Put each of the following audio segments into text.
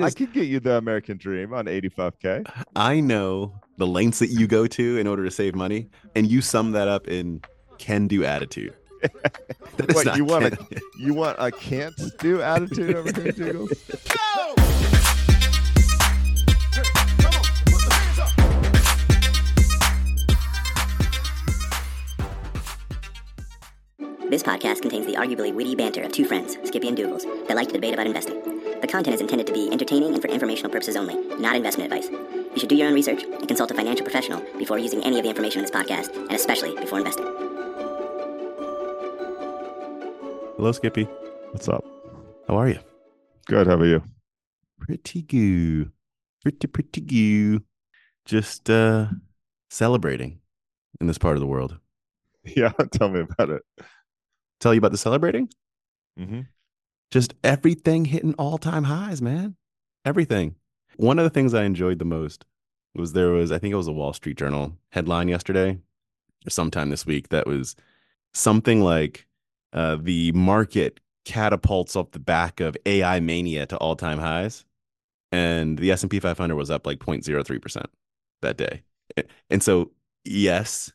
I could get you the American Dream on 85K. I know the lengths that you go to in order to save money, and you sum that up in can-do attitude. What, you want a can't-do attitude over here, Doogles? Go! This podcast contains the arguably witty banter of two friends, Skippy and Doogles, that like to debate about investing. The content is intended to be entertaining and for informational purposes only, not investment advice. You should do your own research and consult a financial professional before using any of the information in this podcast, and especially before investing. Hello, Skippy. What's up? How are you? Good. How are you? Pretty goo. Pretty goo. Just celebrating in this part of the world. Yeah, tell me about it. Tell you about the celebrating? Mm-hmm. Just everything hitting all-time highs, man. Everything. One of the things I enjoyed the most was I think it was a Wall Street Journal headline yesterday or sometime this week that was something like the market catapults off the back of AI mania to all-time highs. And the S&P 500 was up like 0.03% that day. And so, yes,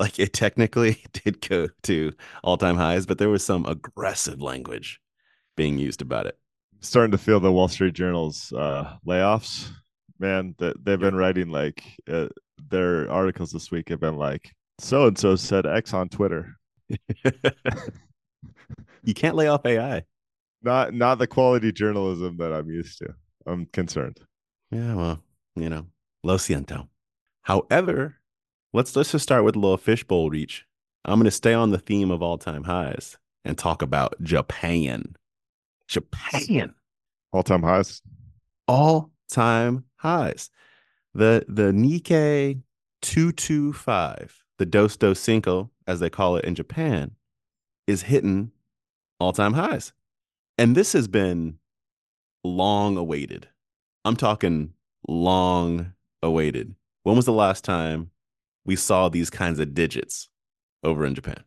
like it technically did go to all-time highs, but there was some aggressive language being used about it. Starting to feel the Wall Street Journal's layoffs. Man, they've been writing like their articles this week have been like, so-and-so said X on Twitter. You can't lay off AI. Not the quality journalism that I'm used to. I'm concerned. Yeah, well, you know, lo siento. However, Let's just start with a little fishbowl reach. I'm going to stay on the theme of all-time highs and talk about Japan. Japan. All-time highs. All-time highs. The Nikkei 225, the Dos Dos Cinco, as they call it in Japan, is hitting all-time highs. And this has been long awaited. I'm talking long awaited. When was the last time we saw these kinds of digits over in Japan?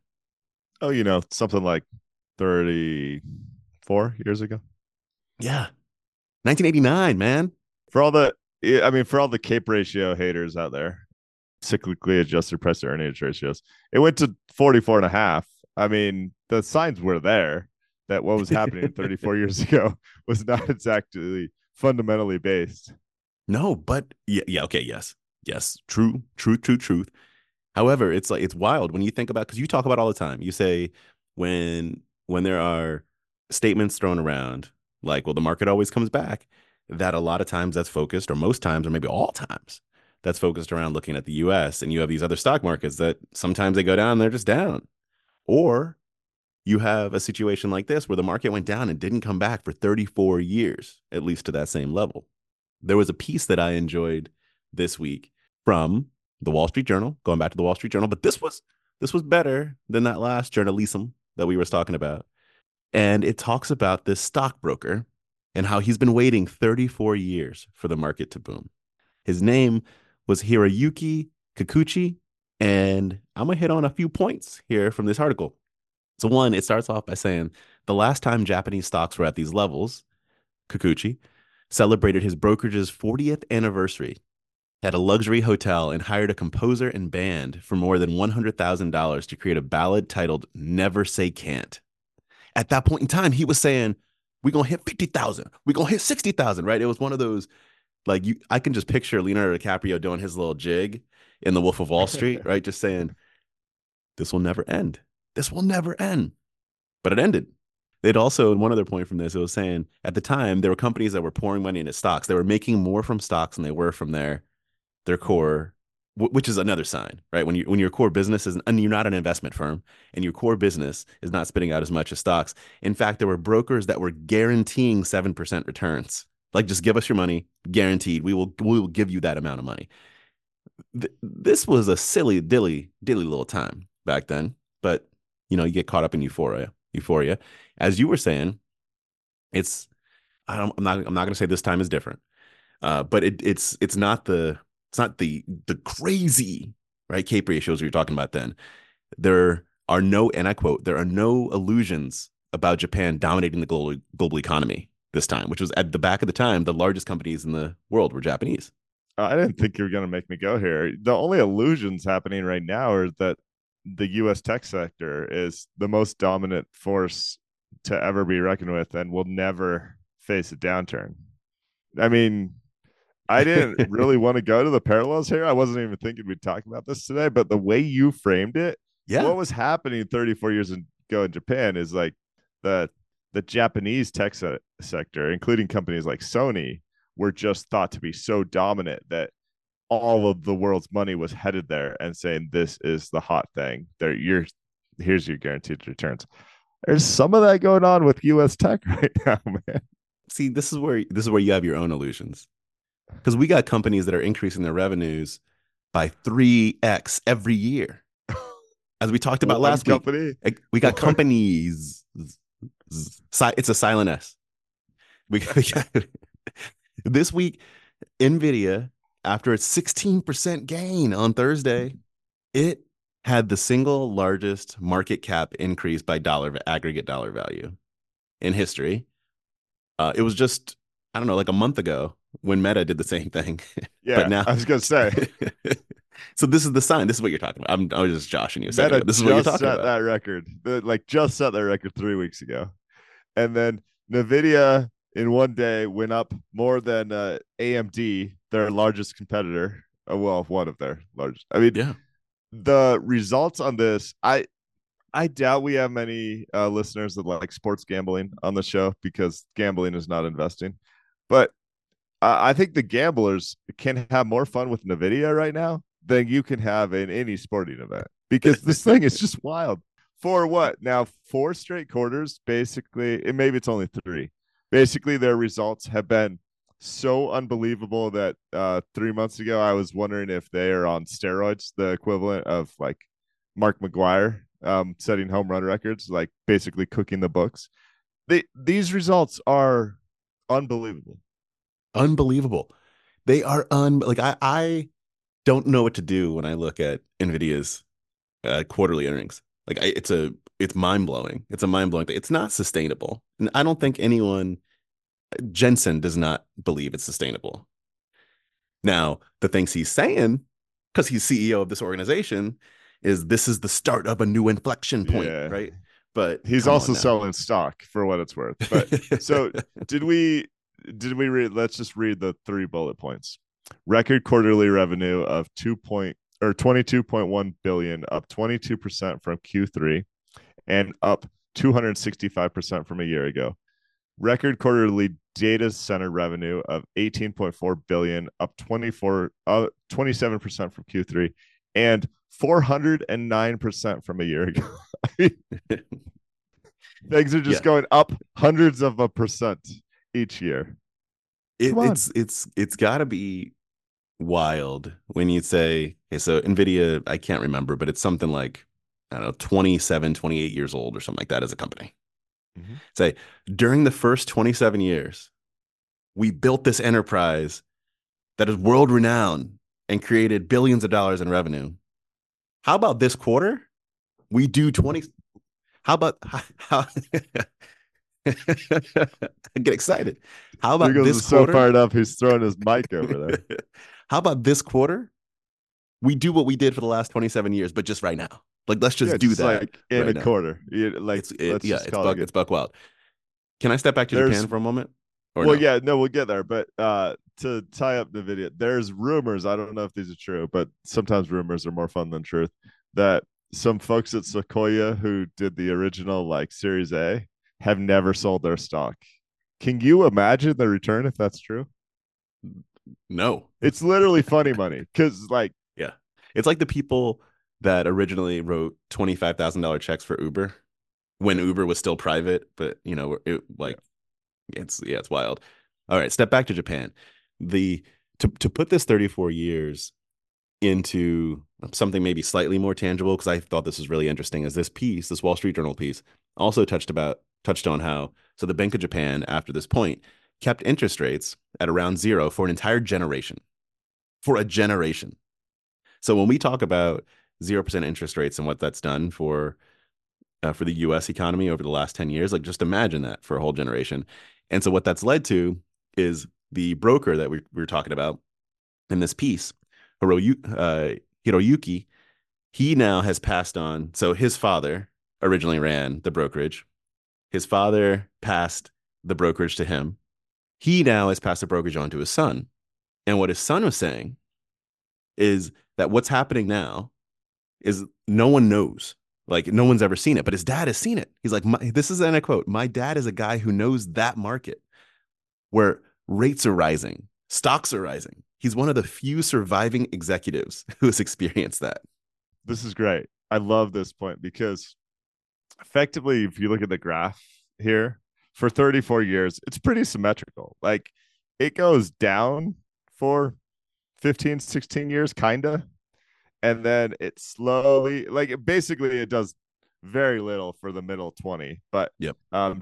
Oh, you know, something like 34 years ago. Yeah. 1989, man. For all the CAPE ratio haters out there, cyclically adjusted price to earnings ratios, it went to 44.5. I mean, the signs were there that what was happening 34 years ago was not exactly fundamentally based. No, but yeah. Okay. Yes. Yes, truth. However, it's like it's wild when you think about, because you talk about all the time. You say when there are statements thrown around like, well, the market always comes back, that a lot of times that's focused, or most times, or maybe all times, that's focused around looking at the US, and you have these other stock markets that sometimes they go down and they're just down. Or you have a situation like this where the market went down and didn't come back for 34 years, at least to that same level. There was a piece that I enjoyed this week from the Wall Street Journal, going back to the Wall Street Journal, but this was better than that last journalism that we were talking about. And it talks about this stockbroker and how he's been waiting 34 years for the market to boom. His name was Hiroyuki Kikuchi, and I'm going to hit on a few points here from this article. So one, it starts off by saying, the last time Japanese stocks were at these levels, Kikuchi celebrated his brokerage's 40th anniversary, had a luxury hotel, and hired a composer and band for more than $100,000 to create a ballad titled Never Say Can't. At that point in time, he was saying, we're going to hit 50,000. We're going to hit 60,000, right? It was one of those, like, I can just picture Leonardo DiCaprio doing his little jig in The Wolf of Wall Street, right? Just saying, this will never end. This will never end. But it ended. They'd also, in one other point from this, it was saying, at the time, there were companies that were pouring money into stocks. They were making more from stocks than they were from their core, which is another sign, right? When your core business is, and you're not an investment firm, and your core business is not spitting out as much as stocks. In fact, there were brokers that were guaranteeing 7% returns. Like, just give us your money, guaranteed. We will give you that amount of money. This was a silly, dilly little time back then, but you know, you get caught up in euphoria. As you were saying, I'm not going to say this time is different, but it's not the crazy, right, CAPE ratios we were talking about then. There are no, and I quote, there are no illusions about Japan dominating the global economy. this time, which was at the back of the time, the largest companies in the world were Japanese. I didn't think you were going to make me go here. The only illusions happening right now are that the U.S. tech sector is the most dominant force to ever be reckoned with and will never face a downturn. I mean, I didn't really want to go to the parallels here. I wasn't even thinking we'd talk about this today, but the way you framed it, yeah, what was happening 34 years ago in Japan is like the Japanese tech sector, including companies like Sony, were just thought to be so dominant that all of the world's money was headed there and saying, this is the hot thing. Here's your guaranteed returns. There's some of that going on with U.S. tech right now, man. See, this is where you have your own illusions, because we got companies that are increasing their revenues by 3x every year. As we talked about last week, we got companies. It's a silent S. We got this week, Nvidia, after its 16% gain on Thursday, it had the single largest market cap increase by aggregate dollar value in history. It was just, I don't know, like a month ago when Meta did the same thing. Yeah, but now, I was going to say. So this is the sign. This is what you're talking about. I was just joshing you. Meta this is what you're talking about. Just set that record. Just set that record 3 weeks ago. And then NVIDIA in one day went up more than AMD, their largest competitor. Well, one of their largest. I mean, yeah. The results on this, I doubt we have many listeners that like sports gambling on the show, because gambling is not investing. But I think the gamblers can have more fun with NVIDIA right now than you can have in any sporting event, because this thing is just wild. For what? Now, 4 straight quarters, basically, and maybe it's only 3. Basically, their results have been so unbelievable that 3 months ago, I was wondering if they are on steroids, the equivalent of like Mark McGuire setting home run records, like basically cooking the books. These results are unbelievable. Unbelievable. They are I don't know what to do when I look at NVIDIA's quarterly earnings. Like it's mind-blowing. It's a mind-blowing thing. It's not sustainable. And I don't think anyone, Jensen does not believe it's sustainable. Now, the things he's saying, because he's CEO of this organization, is this is the start of a new inflection point, yeah, right? But he's also selling stock for what it's worth. But so did we read? Let's just read the 3 bullet points. Record quarterly revenue of 22.1 billion, up 22% from Q3 and up 265% from a year ago. Record quarterly data center revenue of 18.4 billion, up 27% from Q3 and 409% from a year ago. Things are just going up hundreds of a %. Each year. It's got to be wild when you say, okay, so NVIDIA, I can't remember, but it's something like, I don't know, 27, 28 years old or something like that as a company. Mm-hmm. Say, during the first 27 years, we built this enterprise that is world-renowned and created billions of dollars in revenue. How about this quarter? We do 20. How about I get excited. How about this quarter? So fired up, he's throwing his mic over there. How about this quarter? We do what we did for the last 27 years, but just right now. Like, let's just do that. Like in a quarter. It's buck wild. Can I step back to Japan for a moment? We'll get there. But to tie up the video, there's rumors. I don't know if these are true, but sometimes rumors are more fun than truth. That some folks at Sequoia who did the original like Series A have never sold their stock. Can you imagine the return if that's true? No. It's literally funny money, because it's like the people that originally wrote $25,000 checks for Uber when Uber was still private, but you know, it's wild. All right, step back to Japan. To put this 34 years into something maybe slightly more tangible, because I thought this was really interesting, is this Wall Street Journal piece also touched on how, so the Bank of Japan after this point kept interest rates at around zero for an entire generation. For a generation. So when we talk about 0% interest rates and what that's done for the U.S. economy over the last 10 years, like just imagine that for a whole generation. And so what that's led to is the broker that we were talking about in this piece, Hiroyuki, he now has passed on. So his father originally ran the brokerage. His father passed the brokerage to him. He now has passed the brokerage on to his son. And what his son was saying is that what's happening now is no one knows. Like, no one's ever seen it, but his dad has seen it. He's like, this is, and I quote, "My dad is a guy who knows that market where rates are rising, stocks are rising. He's one of the few surviving executives who has experienced that." This is great. I love this point because effectively, if you look at the graph here, for 34 years, it's pretty symmetrical. Like, it goes down for 15, 16 years, kind of. And then it slowly, like, basically it does very little for the middle 20. But yep.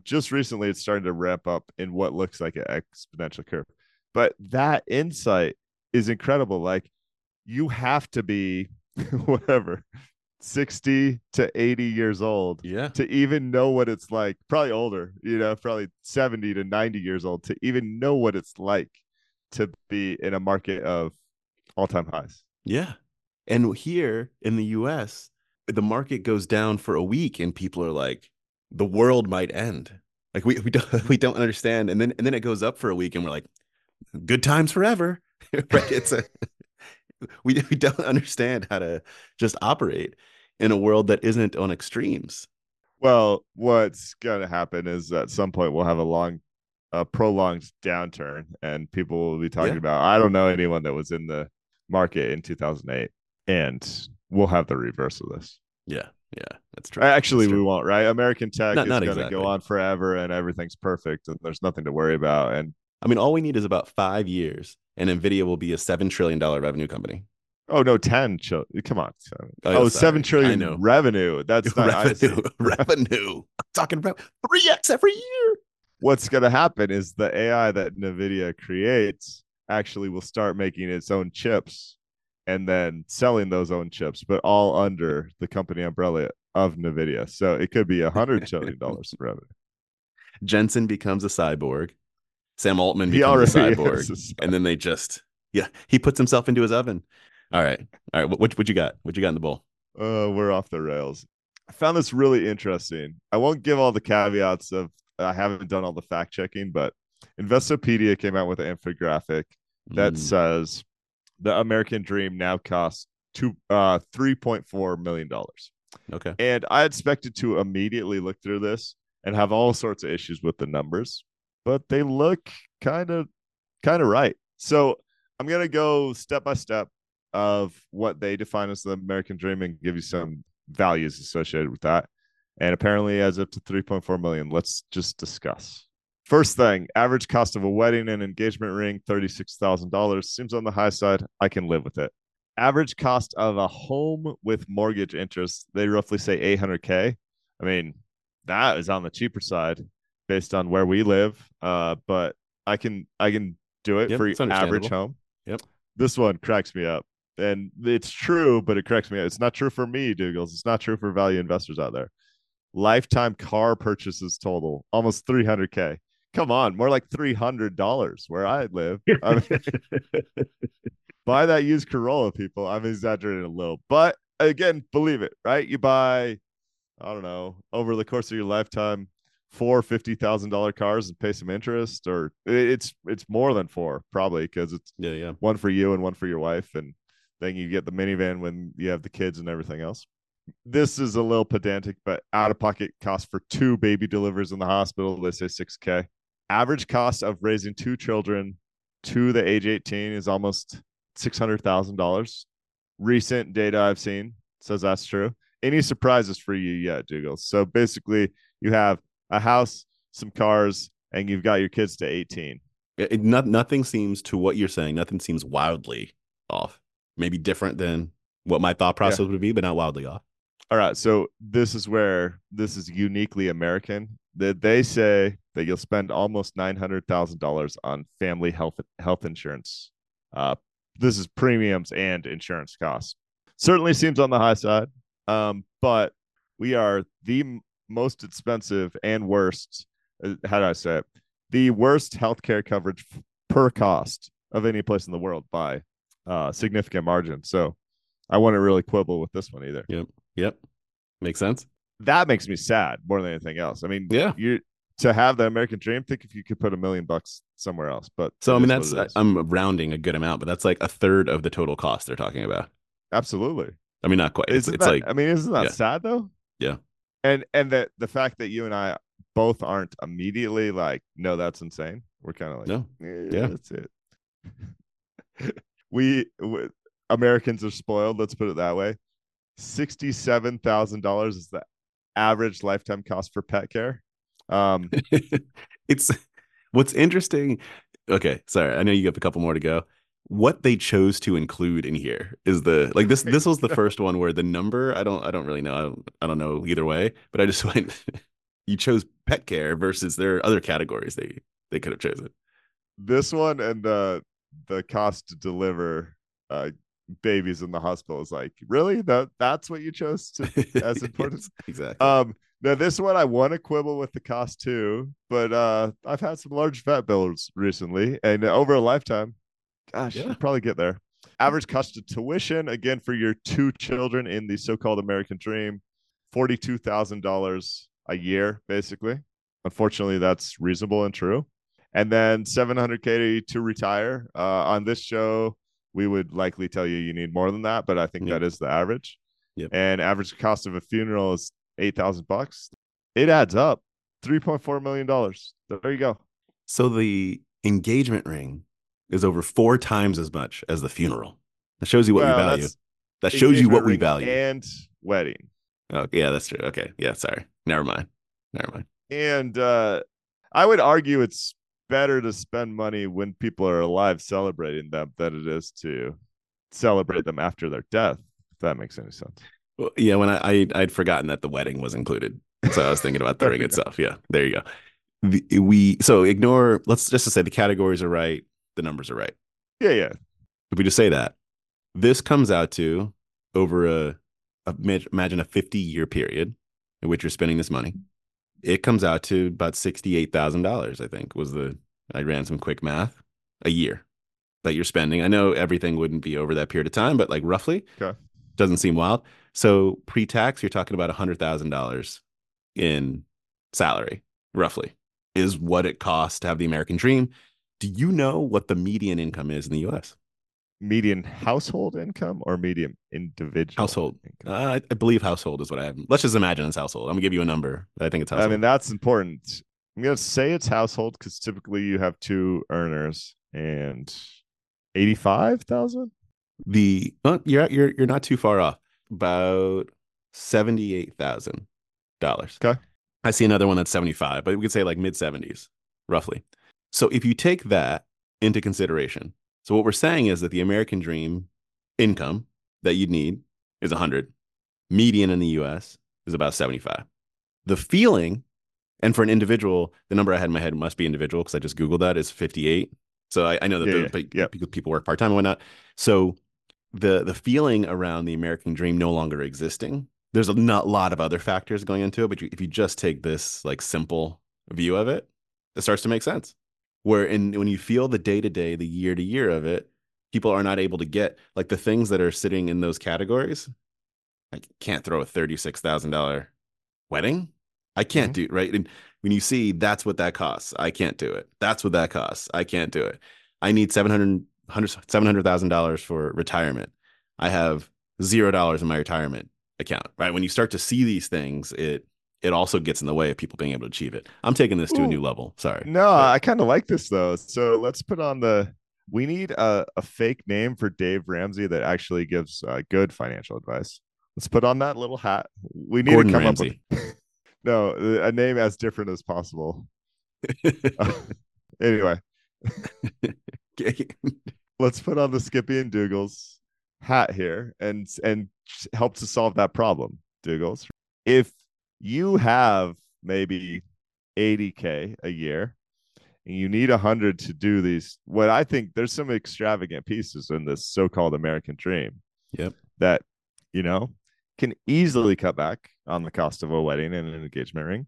Just recently, it's starting to ramp up in what looks like an exponential curve. But that insight is incredible. Like, you have to be whatever, 60 to 80 years old to even know what it's like. Probably older, you know, probably 70 to 90 years old to even know what it's like to be in a market of all-time highs. Yeah. And here in the U.S., the market goes down for a week and people are like, the world might end. Like, we don't understand. And then it goes up for a week and we're like, good times forever. Right? We don't understand how to just operate in a world that isn't on extremes. Well, what's going to happen is at some point we'll have a prolonged downturn and people will be talking about, I don't know anyone that was in the market in 2008. And we'll have the reverse of this. Yeah, that's true. Actually, we won't, right? American tech is going to go on forever and everything's perfect and there's nothing to worry about. And I mean, all we need is about 5 years and Nvidia will be a $7 trillion revenue company. Oh, no, 10. Come on. Oh, $7 trillion revenue. That's not revenue. I'm talking about 3x every year. What's going to happen is the AI that Nvidia creates actually will start making its own chips and then selling those own chips, but all under the company umbrella of Nvidia. So it could be $100 trillion revenue. Jensen becomes a cyborg. Sam Altman becomes a cyborg. And then they just, he puts himself into his oven. All right. What you got? What you got in the bowl? We're off the rails. I found this really interesting. I won't give all the caveats of, I haven't done all the fact checking, but Investopedia came out with an infographic that says, the American dream now costs $3.4 million. Okay. And I expected to immediately look through this and have all sorts of issues with the numbers, but they look kind of right. So I'm going to go step by step of what they define as the American dream and give you some values associated with that. And apparently adds up to 3.4 million. Let's just discuss. First thing, average cost of a wedding and engagement ring, $36,000. Seems on the high side. I can live with it. Average cost of a home with mortgage interest, they roughly say $800K. I mean, that is on the cheaper side based on where we live. But I can do it for your average home. Yep. This one cracks me up. And it's true, but it cracks me up. It's not true for me, Dougals. It's not true for value investors out there. Lifetime car purchases total, almost $300K. Come on, more like $300 where I live. I mean, buy that used Corolla, people. I'm exaggerating a little. But again, believe it, right? You buy, I don't know, over the course of your lifetime, four $50,000 cars and pay some interest. Or it's more than four, probably, because it's one for you and one for your wife. And then you get the minivan when you have the kids and everything else. This is a little pedantic, but out-of-pocket cost for two baby deliveries in the hospital, they say $6K. Average cost of raising two children to the age 18 is almost $600,000. Recent data I've seen says that's true. Any surprises for you yet, Dougals? So basically, you have a house, some cars, and you've got your kids to 18. Nothing seems to what you're saying. Nothing seems wildly off. Maybe different than what my thought process would be, but not wildly off. All right, so this is where this is uniquely American. That they say that you'll spend almost $900,000 on family health insurance. This is premiums and insurance costs. Certainly seems on the high side, but we are the most expensive and worst. How do I say it? the worst healthcare coverage per cost of any place in the world by significant margin. So I wouldn't really quibble with this one either. Yep. Yep. Makes sense. That makes me sad more than anything else. I mean, yeah, you to have the American dream, think if you could put $1 million somewhere else. But so I mean, that's I'm rounding a good amount, but that's like a third of the total cost they're talking about. Absolutely. I mean, not quite. It's like, I mean, isn't that sad though? Yeah. And the fact that you and I both aren't immediately like, no, that's insane. We're kind of like, no, yeah, that's it. we Americans are spoiled. Let's put it that way. $67,000 is the average lifetime cost for pet care. It's what's interesting. Okay, sorry. I know you have a couple more to go. What they chose to include in here is the like this was the first one where the number I don't really know. I don't know either way, but I just went you chose pet care versus there are other categories they could have chosen. This one and the cost to deliver babies in the hospital is like, really? That's what you chose to, as important? Yes, exactly. Now, this one I want to quibble with the cost too, but I've had some large vet bills recently, and over a lifetime, gosh, yeah, probably get there. Average cost of tuition, again, for your two children in the so-called American dream, $42,000 a year, basically. Unfortunately, that's reasonable and true. And then $700K to retire. On this show, we would likely tell you you need more than that, but I think that is the average. Yep. And average cost of a funeral is $8,000. It adds up. $3.4 million. There you go. So the engagement ring is over 4 times as much as the funeral. That shows you what we value. That shows you what we value. And wedding. Oh, yeah, that's true. Okay. Yeah, sorry. Never mind. And I would argue it's better to spend money when people are alive celebrating them than it is to celebrate them after their death, if that makes any sense. Well, yeah, when I'd forgotten that the wedding was included, so I was thinking about the ring itself. Yeah, there you go. Let's just to say the categories are right, the numbers are right. Yeah. If we just say that, this comes out to over imagine a 50-year period in which you're spending this money. It comes out to about $68,000, I think, I ran some quick math, a year that you're spending. I know everything wouldn't be over that period of time, but like roughly, okay, doesn't seem wild. So pre-tax, you're talking about $100,000 in salary, roughly, is what it costs to have the American dream. Do you know what the median income is in the U.S.? Median household income or median individual household income? I believe household is what I have. Let's just imagine it's household. I'm gonna give you a number. I think it's household. I mean, that's important. I'm gonna say it's household because typically you have two earners and 85,000. You're not too far off. About $78,000. Okay. I see another one that's 75, but we could say like mid-70s, roughly. So if you take that into consideration. So what we're saying is that the American dream income that you'd need is 100. Median in the U.S. is about 75. The feeling, and for an individual, the number I had in my head must be individual because I just Googled that, is 58. So I know that people work part-time and whatnot. So the feeling around the American dream no longer existing, there's a lot of other factors going into it, but if you just take this like simple view of it, it starts to make sense. Where when you feel the day-to-day, the year-to-year of it, people are not able to get, like the things that are sitting in those categories. I can't throw a $36,000 wedding. I can't do it, right? And when you see that's what that costs, I can't do it. That's what that costs, I can't do it. I need $700,000 for retirement. I have $0 in my retirement account, right? When you start to see these things, it also gets in the way of people being able to achieve it. I'm taking this to a new level. Sorry. No, I kind of like this though. So let's put on we need a fake name for Dave Ramsey that actually gives good financial advice. Let's put on that little hat. We need Gordon to come Ramsay. Up with a name as different as possible. Anyway, let's put on the Skippy and Doogles hat here and help to solve that problem, Doogles. If you have maybe $80K a year and you need 100 to do these. What I think there's some extravagant pieces in this so-called American dream. Yep. That, can easily cut back on the cost of a wedding and an engagement ring.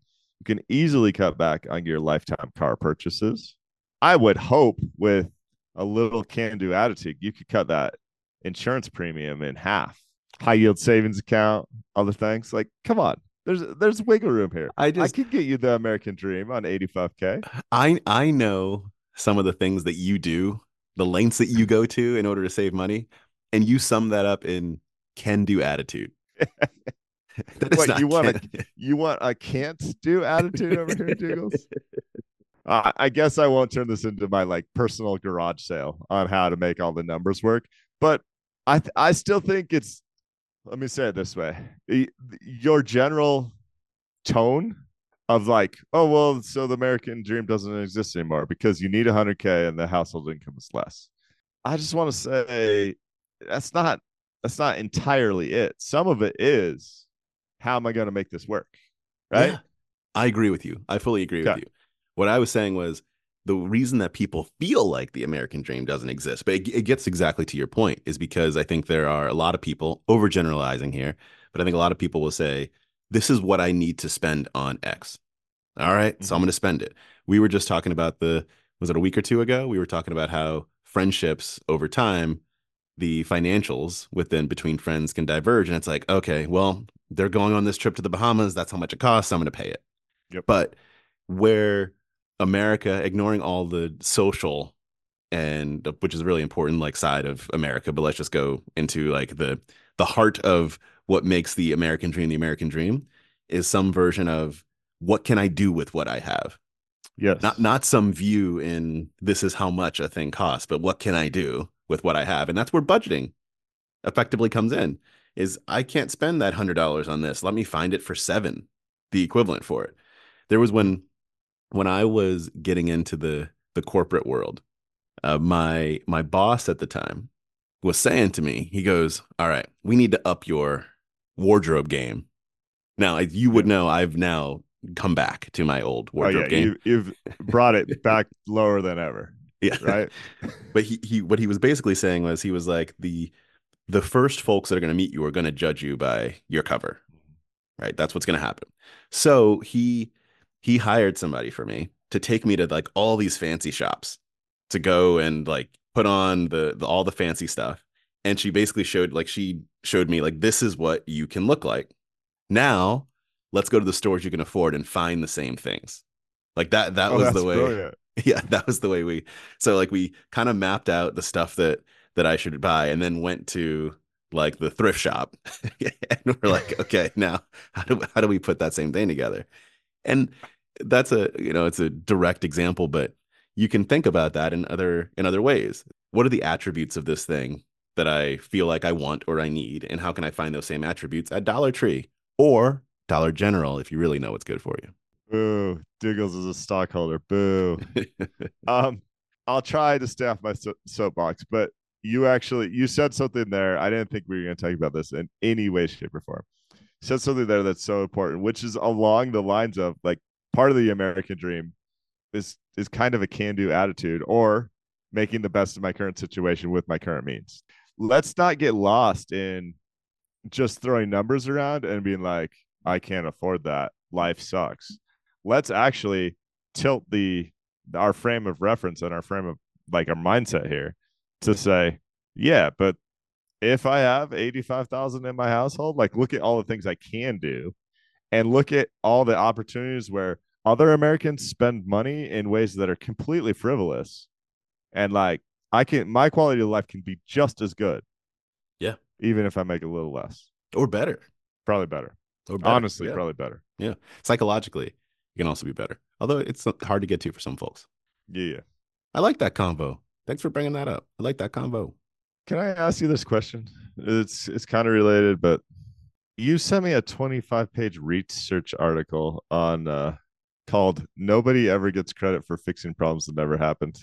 You can easily cut back on your lifetime car purchases. I would hope with a little can-do attitude, you could cut that insurance premium in half. High yield savings account, other things. Like, come on, there's wiggle room here. I could get you the American dream on 85K. I know some of the things that you do, the lengths that you go to in order to save money, and you sum that up in can-do attitude. You want a can't-do attitude over here, Doogles? I guess I won't turn this into my like personal garage sale on how to make all the numbers work, but I still think it's, let me say it this way, your general tone of like, oh, well, so the American dream doesn't exist anymore because you need 100K and the household income is less. I just want to say that's not entirely it. Some of it is, how am I going to make this work? Right? Yeah, I agree with you. I fully agree with you. What I was saying was the reason that people feel like the American dream doesn't exist, but it gets exactly to your point, is because I think there are a lot of people, overgeneralizing here, but I think a lot of people will say, this is what I need to spend on X. All right, so I'm going to spend it. We were just talking about was it a week or two ago? We were talking about how friendships over time, the financials between friends can diverge. And it's like, okay, well, they're going on this trip to the Bahamas. That's how much it costs. I'm going to pay it. Yep. But where America, ignoring all the social, and which is really important, like, side of America, but let's just go into like the heart of what makes the American dream the American dream, is some version of what can I do with what I have? Yes. Not some view in this is how much a thing costs, but what can I do with what I have? And that's where budgeting effectively comes in, is I can't spend that $100 on this. Let me find it for $7, the equivalent for it. There was when I was getting into the corporate world, my boss at the time was saying to me, he goes, all right, we need to up your wardrobe game. Now, you would know, I've now come back to my old wardrobe game. You've brought it back lower than ever. Yeah. Right. But what he was basically saying was, he was like, the first folks that are going to meet you are going to judge you by your cover. Right. That's what's going to happen. So he hired somebody for me to take me to like all these fancy shops to go and like put on the all the fancy stuff. And she basically showed me like, this is what you can look like. Now let's go to the stores you can afford and find the same things. Like that was the way. Brilliant. Yeah, that was the way we kind of mapped out the stuff that I should buy, and then went to like the thrift shop and we're like, okay, now how do we put that same thing together? And that's it's a direct example, but you can think about that in other ways. What are the attributes of this thing that I feel like I want or I need? And how can I find those same attributes at Dollar Tree or Dollar General if you really know what's good for you? Boo. Doogles is a stockholder. Boo. I'll try to stay off my soapbox, but you said something there. I didn't think we were going to talk about this in any way, shape, or form. You said something there that's so important, which is along the lines of like part of the American dream is kind of a can-do attitude, or making the best of my current situation with my current means. Let's not get lost in just throwing numbers around and being like, I can't afford that. Life sucks. Let's actually tilt our frame of reference and our frame of like our mindset here to say, yeah, but if I have 85,000 in my household, like, look at all the things I can do, and look at all the opportunities where other Americans spend money in ways that are completely frivolous. And like, my quality of life can be just as good. Yeah. Even if I make a little less. Or better. Probably better. Or better. Honestly, yeah. Probably better. Yeah. Psychologically, you can also be better. Although it's hard to get to for some folks. Yeah. I like that combo. Thanks for bringing that up. I like that combo. Can I ask you this question? It's kind of related, but you sent me a 25-page research article on... called Nobody Ever Gets Credit for Fixing Problems That Never Happened.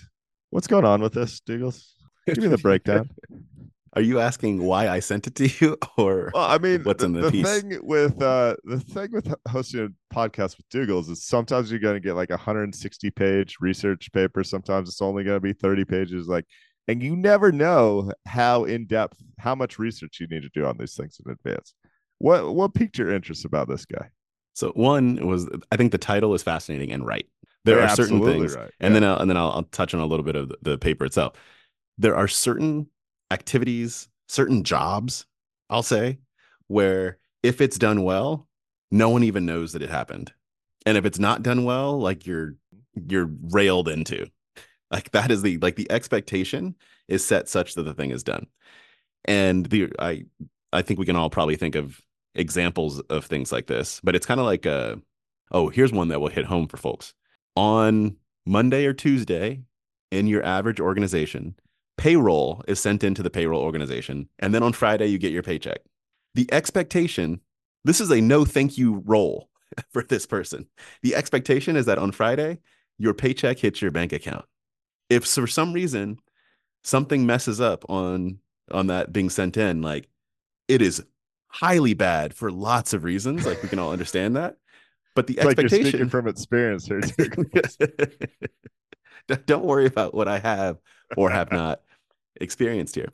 What's going on with this, Doogles? Give me the breakdown. Are you asking why I sent it to you, or what's in the piece? The thing with hosting a podcast with Doogles is sometimes you're going to get like a 160-page research paper. Sometimes it's only going to be 30 pages. Like, and you never know how in depth, how much research you need to do on these things in advance. What piqued your interest about this guy? So one was, I think the title is fascinating and right. There are certain things, right. And then I'll touch on a little bit of the paper itself. There are certain activities, certain jobs, I'll say, where if it's done well, no one even knows that it happened, and if it's not done well, like you're railed into, like that is the expectation is set such that the thing is done, and I think we can all probably think of examples of things like this, but it's kind of like here's one that will hit home for folks. On Monday or Tuesday, in your average organization, payroll is sent into the payroll organization. And then on Friday, you get your paycheck. The expectation, this is a no thank you role for this person. The expectation is that on Friday, your paycheck hits your bank account. If for some reason something messes up on that being sent in, like it is highly bad for lots of reasons, like we can all understand that. But the expectation, like you're speaking from experience here, don't worry about what I have or have not experienced here.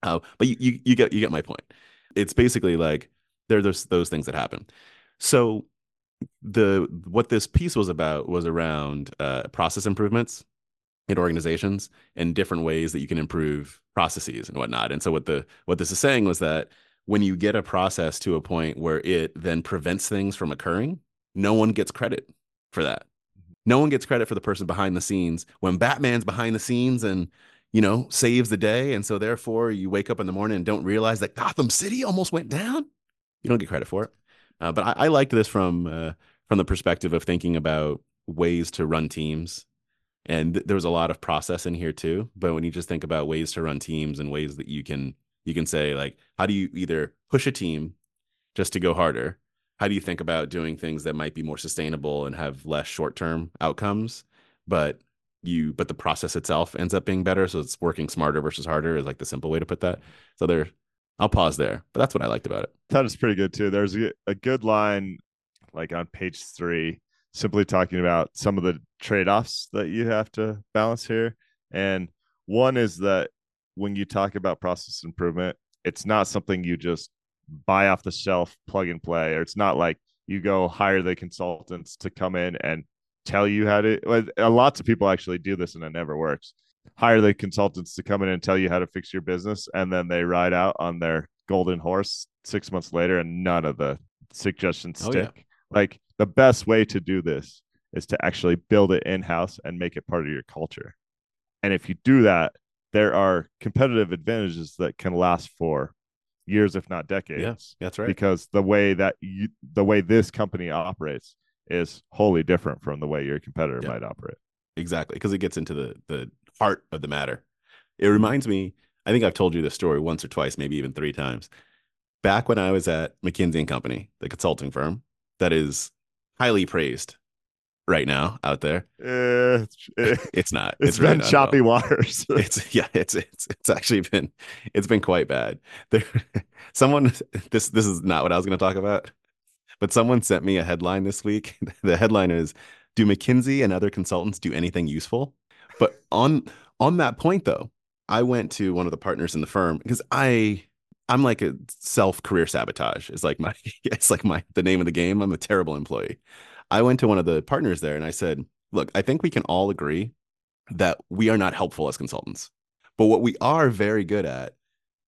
But you get my point. It's basically like there's those things that happen. So what this piece was about was around process improvements in organizations and different ways that you can improve processes and whatnot. And so what this is saying was that when you get a process to a point where it then prevents things from occurring, no one gets credit for that. No one gets credit for the person behind the scenes when Batman's behind the scenes and, saves the day. And so therefore you wake up in the morning and don't realize that Gotham City almost went down. You don't get credit for it. But I liked this from the perspective of thinking about ways to run teams. And there was a lot of process in here too. But when you just think about ways to run teams and ways that you can say, like, how do you either push a team just to go harder? How do you think about doing things that might be more sustainable and have less short-term outcomes, but the process itself ends up being better? So it's working smarter versus harder is like the simple way to put that. So I'll pause there, but that's what I liked about it. That is pretty good too. There's a good line like on page 3, simply talking about some of the trade-offs that you have to balance here. And one is that when you talk about process improvement, it's not something you just buy off the shelf, plug and play, or it's not like you go hire the consultants to come in and tell you how to. Lots of people actually do this and it never works. Hire the consultants to come in and tell you how to fix your business, and then they ride out on their golden horse 6 months later and none of the suggestions stick. Yeah. Like the best way to do this is to actually build it in-house and make it part of your culture. And if you do that, there are competitive advantages that can last for years, if not decades. Yes, that's right. Because the way this company operates is wholly different from the way your competitor might operate. Exactly, because it gets into the heart of the matter. It reminds me, I think I've told you this story once or twice, maybe even 3 times. Back when I was at McKinsey and Company, the consulting firm that is highly praised right now out there. It's not. It's been right choppy waters. It's actually been quite bad. This is not what I was going to talk about, but someone sent me a headline this week. The headline is, "Do McKinsey and other consultants do anything useful?" But on that point though, I went to one of the partners in the firm because I'm like a self career sabotage. It's like the name of the game. I'm a terrible employee. I went to one of the partners there and I said, look, I think we can all agree that we are not helpful as consultants, but what we are very good at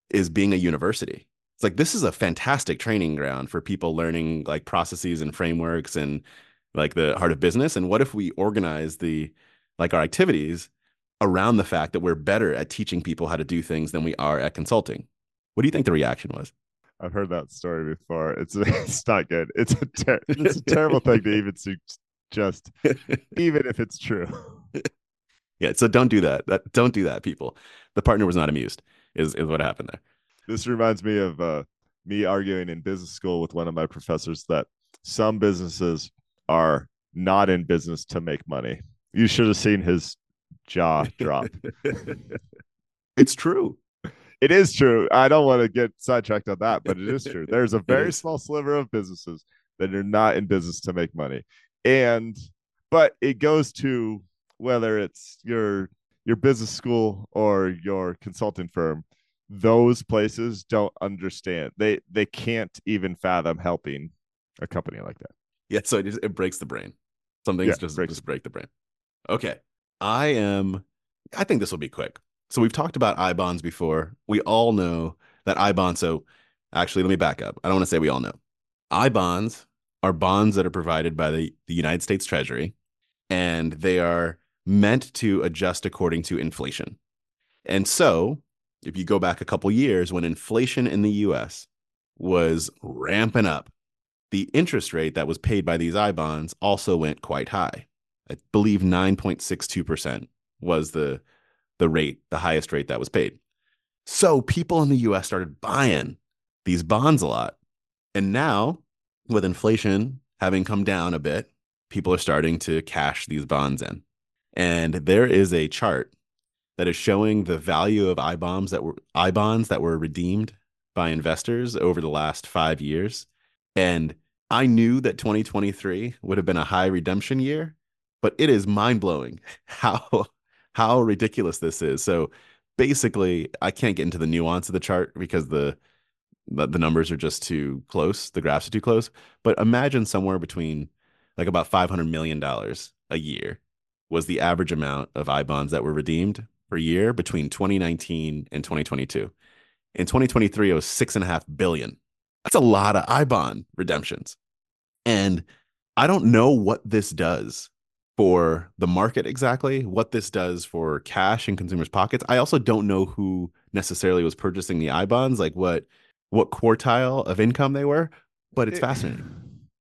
is being a university. It's like, this is a fantastic training ground for people learning like processes and frameworks and like the heart of business. And what if we organize our activities around the fact that we're better at teaching people how to do things than we are at consulting? What do you think the reaction was? I've heard that story before. It's not good. It's a terrible thing to even suggest, even if it's true. Yeah. So don't do that. Don't do that, people. The partner was not amused. Is what happened there. This reminds me of me arguing in business school with one of my professors that some businesses are not in business to make money. You should have seen his jaw drop. It's true. It is true. I don't want to get sidetracked on that, but it is true. There's a very small sliver of businesses that are not in business to make money. But it goes to whether it's your business school or your consulting firm, those places don't understand. They can't even fathom helping a company like that. Yeah, so it breaks the brain. Some things just break the brain. Okay. I think this will be quick. So we've talked about I-bonds before. We all know that I-bonds, so actually, let me back up. I don't want to say we all know. I-bonds are bonds that are provided by the United States Treasury, and they are meant to adjust according to inflation. And so if you go back a couple years when inflation in the U.S. was ramping up, the interest rate that was paid by these I-bonds also went quite high. I believe 9.62% was the rate, the highest rate that was paid. So people in the U.S. started buying these bonds a lot. And now, with inflation having come down a bit, people are starting to cash these bonds in. And there is a chart that is showing the value of I-bonds that were redeemed by investors over the last 5 years. And I knew that 2023 would have been a high redemption year, but it is mind-blowing how ridiculous this is. So basically, I can't get into the nuance of the chart because the numbers are just too close. The graphs are too close. But imagine somewhere between like about $500 million a year was the average amount of I-bonds that were redeemed per year between 2019 and 2022. In 2023, it was $6.5 billion. That's a lot of I-bond redemptions. And I don't know what this does for the market exactly, what this does for cash in consumers' pockets. I also don't know who necessarily was purchasing the I-bonds, like what quartile of income they were, but it's fascinating.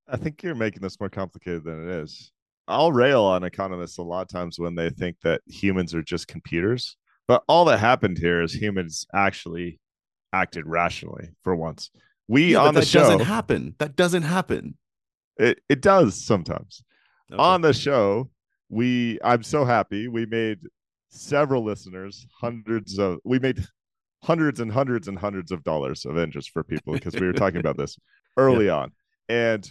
I think you're making this more complicated than it is. I'll rail on economists a lot of times when they think that humans are just computers, but all that happened here is humans actually acted rationally for once. That doesn't happen. It does sometimes. Okay. On the show, I'm so happy we made several listeners hundreds and hundreds and hundreds of dollars of interest for people because we were talking about this early on. And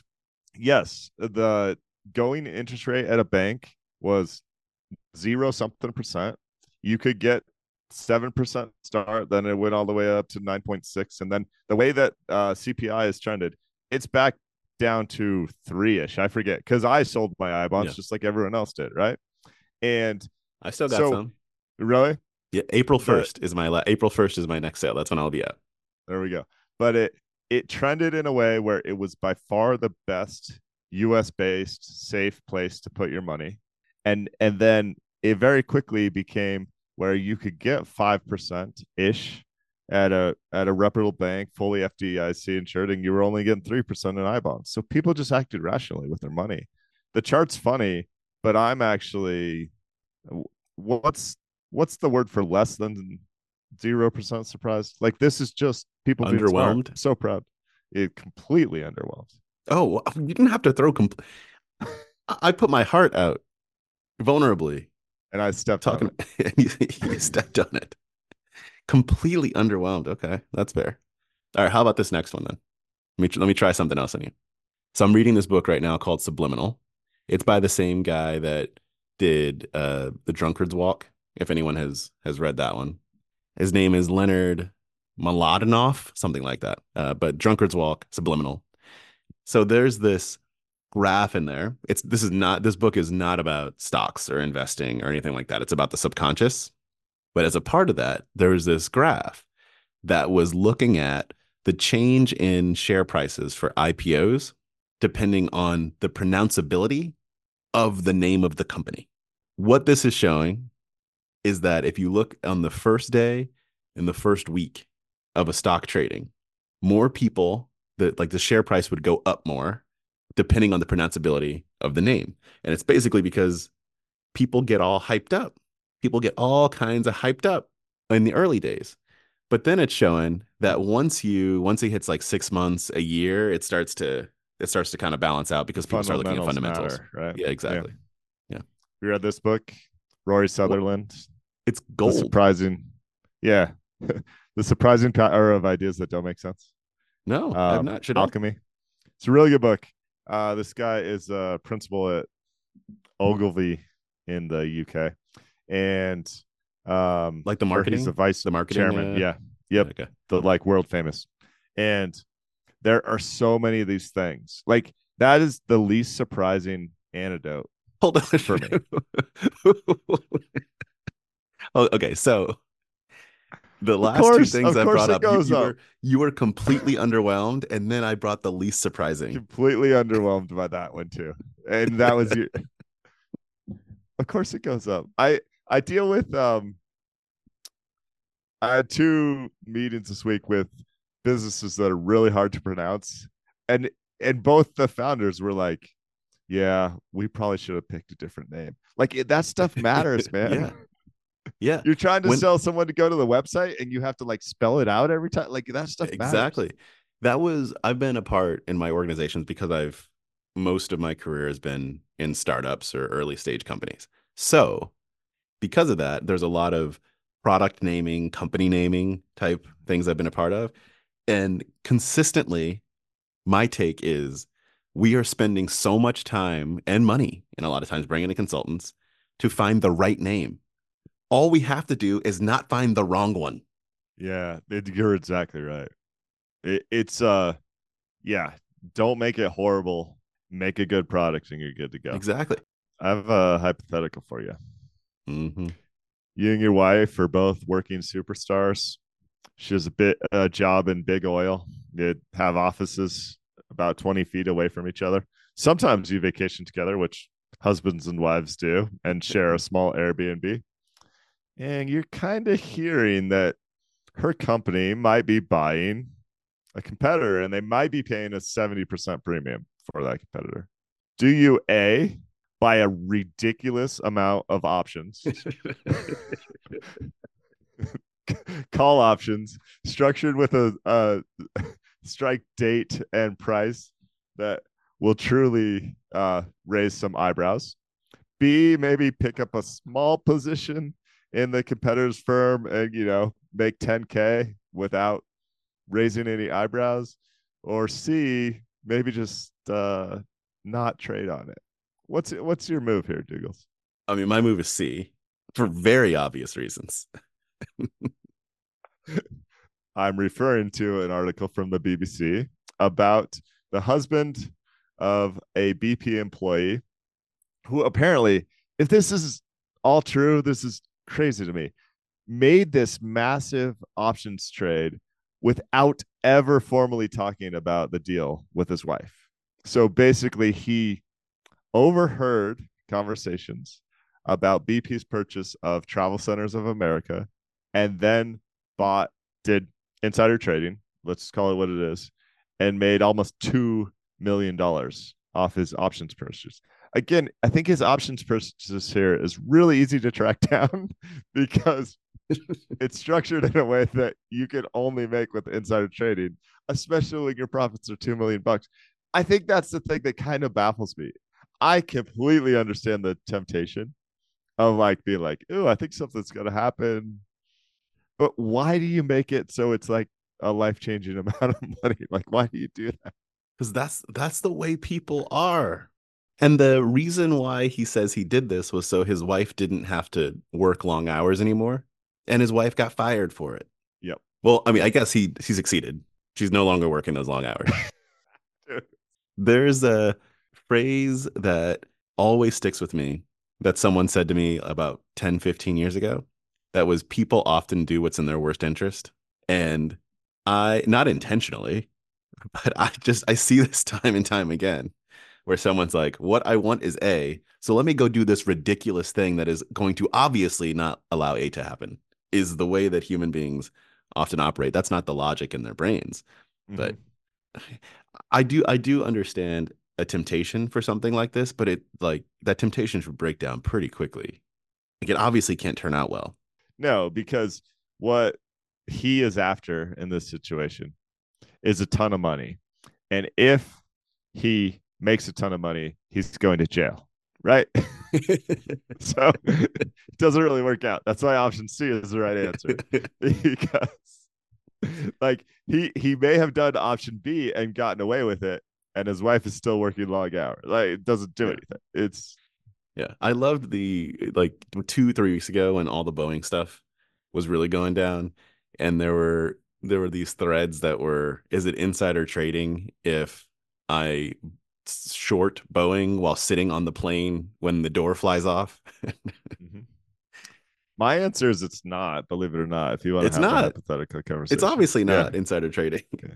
yes, the going interest rate at a bank was 0% something. You could get 7% start, then it went all the way up to 9.6, and then the way that CPI is trended, it's back down to 3-ish. I forget because I sold my I-bonds just like everyone else did, right? And I still got some. Really? Yeah. April 1st is my next sale. That's when I'll be out. There we go. But it trended in a way where it was by far the best U.S.-based safe place to put your money, and then it very quickly became where you could get 5%-ish at a reputable bank, fully FDIC insured, and you were only getting 3% in I-bonds. So people just acted rationally with their money. The chart's funny, but I'm actually, what's the word for less than 0% surprised? Like, this is just people being underwhelmed. So proud. It completely underwhelmed. Oh, you didn't have to throw. I put my heart out vulnerably. And I stepped on it. You stepped on it. Completely underwhelmed. Okay, that's fair. All right, how about this next one then? Let me try something else on you. So I'm reading this book right now called Subliminal. It's by the same guy that did The Drunkard's Walk, if anyone has read that one. His name is Leonard Mlodinow, something like that. But Drunkard's Walk, Subliminal. So there's this graph in there. This book is not about stocks or investing or anything like that. It's about the subconscious. But as a part of that, there was this graph that was looking at the change in share prices for IPOs depending on the pronounceability of the name of the company. What this is showing is that if you look on the first day and the first week of a stock trading, more people, the share price would go up more depending on the pronounceability of the name. And it's basically because people get all hyped up. People get all kinds of hyped up in the early days. But then it's showing that once it hits like 6 months, a year, it starts to kind of balance out because people start looking at fundamentals. Matter, right? Yeah, exactly. Yeah. You read this book, Rory Sutherland? It's gold. The surprising power of ideas that don't make sense. No, I'm not. Alchemy. It's a really good book. This guy is a principal at Ogilvy in the UK, and like the marketing, he's the vice chairman. Okay. The world famous. And there are so many of these things. Like That is the least surprising anecdote. Hold on for me. Oh, okay, so the last two things I brought up, you were completely underwhelmed, and then I brought the least surprising. Completely underwhelmed by that one too, and that was your. Of course, it goes up. I deal with I had two meetings this week with businesses that are really hard to pronounce, and both the founders were like, "Yeah, we probably should have picked a different name." Like that stuff matters, man. Yeah. Yeah, you're trying to sell someone to go to the website, and you have to like spell it out every time. Like that stuff matters. Exactly. That was I've been a part in my organizations because I've most of my career has been in startups or early stage companies. So because of that, there's a lot of product naming, company naming type things I've been a part of, and consistently, my take is we are spending so much time and money, and a lot of times bringing in consultants to find the right name. All we have to do is not find the wrong one. Yeah, you're exactly right. It's don't make it horrible. Make a good product and you're good to go. Exactly. I have a hypothetical for you. Mm-hmm. You and your wife are both working superstars. She has a job in big oil. They have offices about 20 feet away from each other. Sometimes you vacation together, which husbands and wives do, and share a small Airbnb. And you're kind of hearing that her company might be buying a competitor and they might be paying a 70% premium for that competitor. Do you A, buy a ridiculous amount of options, call options structured with a strike date and price that will truly raise some eyebrows? B, maybe pick up a small position in the competitor's firm and, make 10K without raising any eyebrows? Or C, maybe just not trade on it. What's your move here, Doogles? I mean, my move is C for very obvious reasons. I'm referring to an article from the BBC about the husband of a BP employee who apparently, if this is all true, this is crazy to me, made this massive options trade without ever formally talking about the deal with his wife. So basically, he overheard conversations about BP's purchase of Travel Centers of America and then did insider trading, let's call it what it is, and made almost $2 million off his options purchase. Again, I think his options purchase here is really easy to track down because it's structured in a way that you can only make with insider trading, especially when your profits are $2 million. I think that's the thing that kind of baffles me. I completely understand the temptation of being like, "Ooh, I think something's going to happen." But why do you make it so it's like a life-changing amount of money? Like, why do you do that? Because that's the way people are. And the reason why he says he did this was so his wife didn't have to work long hours anymore, and his wife got fired for it. Yep. Well, I mean, I guess he succeeded. She's no longer working those long hours. There's a phrase that always sticks with me that someone said to me about 10, 15 years ago. That was, people often do what's in their worst interest. And I, not intentionally, but I see this time and time again, where someone's like, what I want is A, so let me go do this ridiculous thing that is going to obviously not allow A to happen, is the way that human beings often operate. That's not the logic in their brains. Mm-hmm. But I do understand a temptation for something like this, but that temptation should break down pretty quickly. It obviously can't turn out well. No, because what he is after in this situation is a ton of money. And if he makes a ton of money, he's going to jail, right? So it doesn't really work out. That's why option C is the right answer. Because he may have done option B and gotten away with it, and his wife is still working long hours. It doesn't do anything. I loved the 2-3 weeks ago when all the Boeing stuff was really going down, and there were these threads that were, is it insider trading if I short Boeing while sitting on the plane when the door flies off? Mm-hmm. My answer is it's not, believe it or not. If you want to have a hypothetical conversation, it's obviously not insider trading. Okay.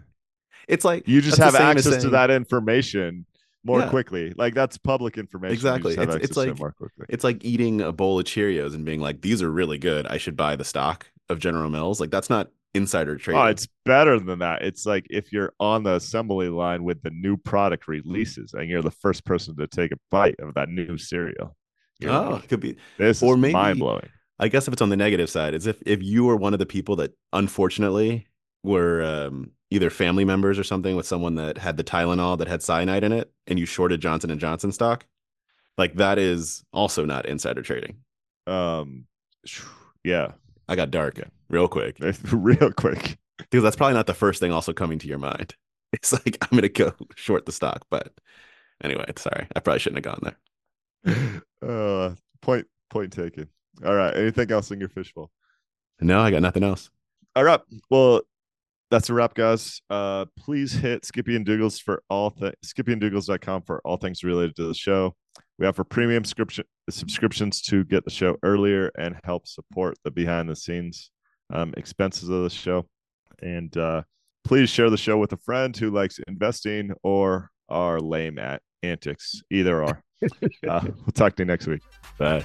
It's like you just have access to that information more quickly. Like that's public information. Exactly. It's like eating a bowl of Cheerios and being like, these are really good, I should buy the stock of General Mills. Like that's not insider trading. Oh, it's better than that. It's like if you're on the assembly line with the new product releases and you're the first person to take a bite of that new cereal. It could be this, or maybe mind blowing. I guess if it's on the negative side, it's if you were one of the people that unfortunately were either family members or something with someone that had the Tylenol that had cyanide in it, and you shorted Johnson and Johnson stock, like that is also not insider trading. Yeah, I got dark real quick, because that's probably not the first thing also coming to your mind. It's like, I'm gonna go short the stock, but anyway, sorry, I probably shouldn't have gone there. Point taken. All right, anything else in your fishbowl? No, I got nothing else. All right, well, that's a wrap, guys. Please hit Skippy and Doogles for all things, skippyanddoogles.com for all things related to the show. We offer premium subscriptions to get the show earlier and help support the behind the scenes expenses of the show. And please share the show with a friend who likes investing or are lame at antics, either or. We'll talk to you next week. Bye.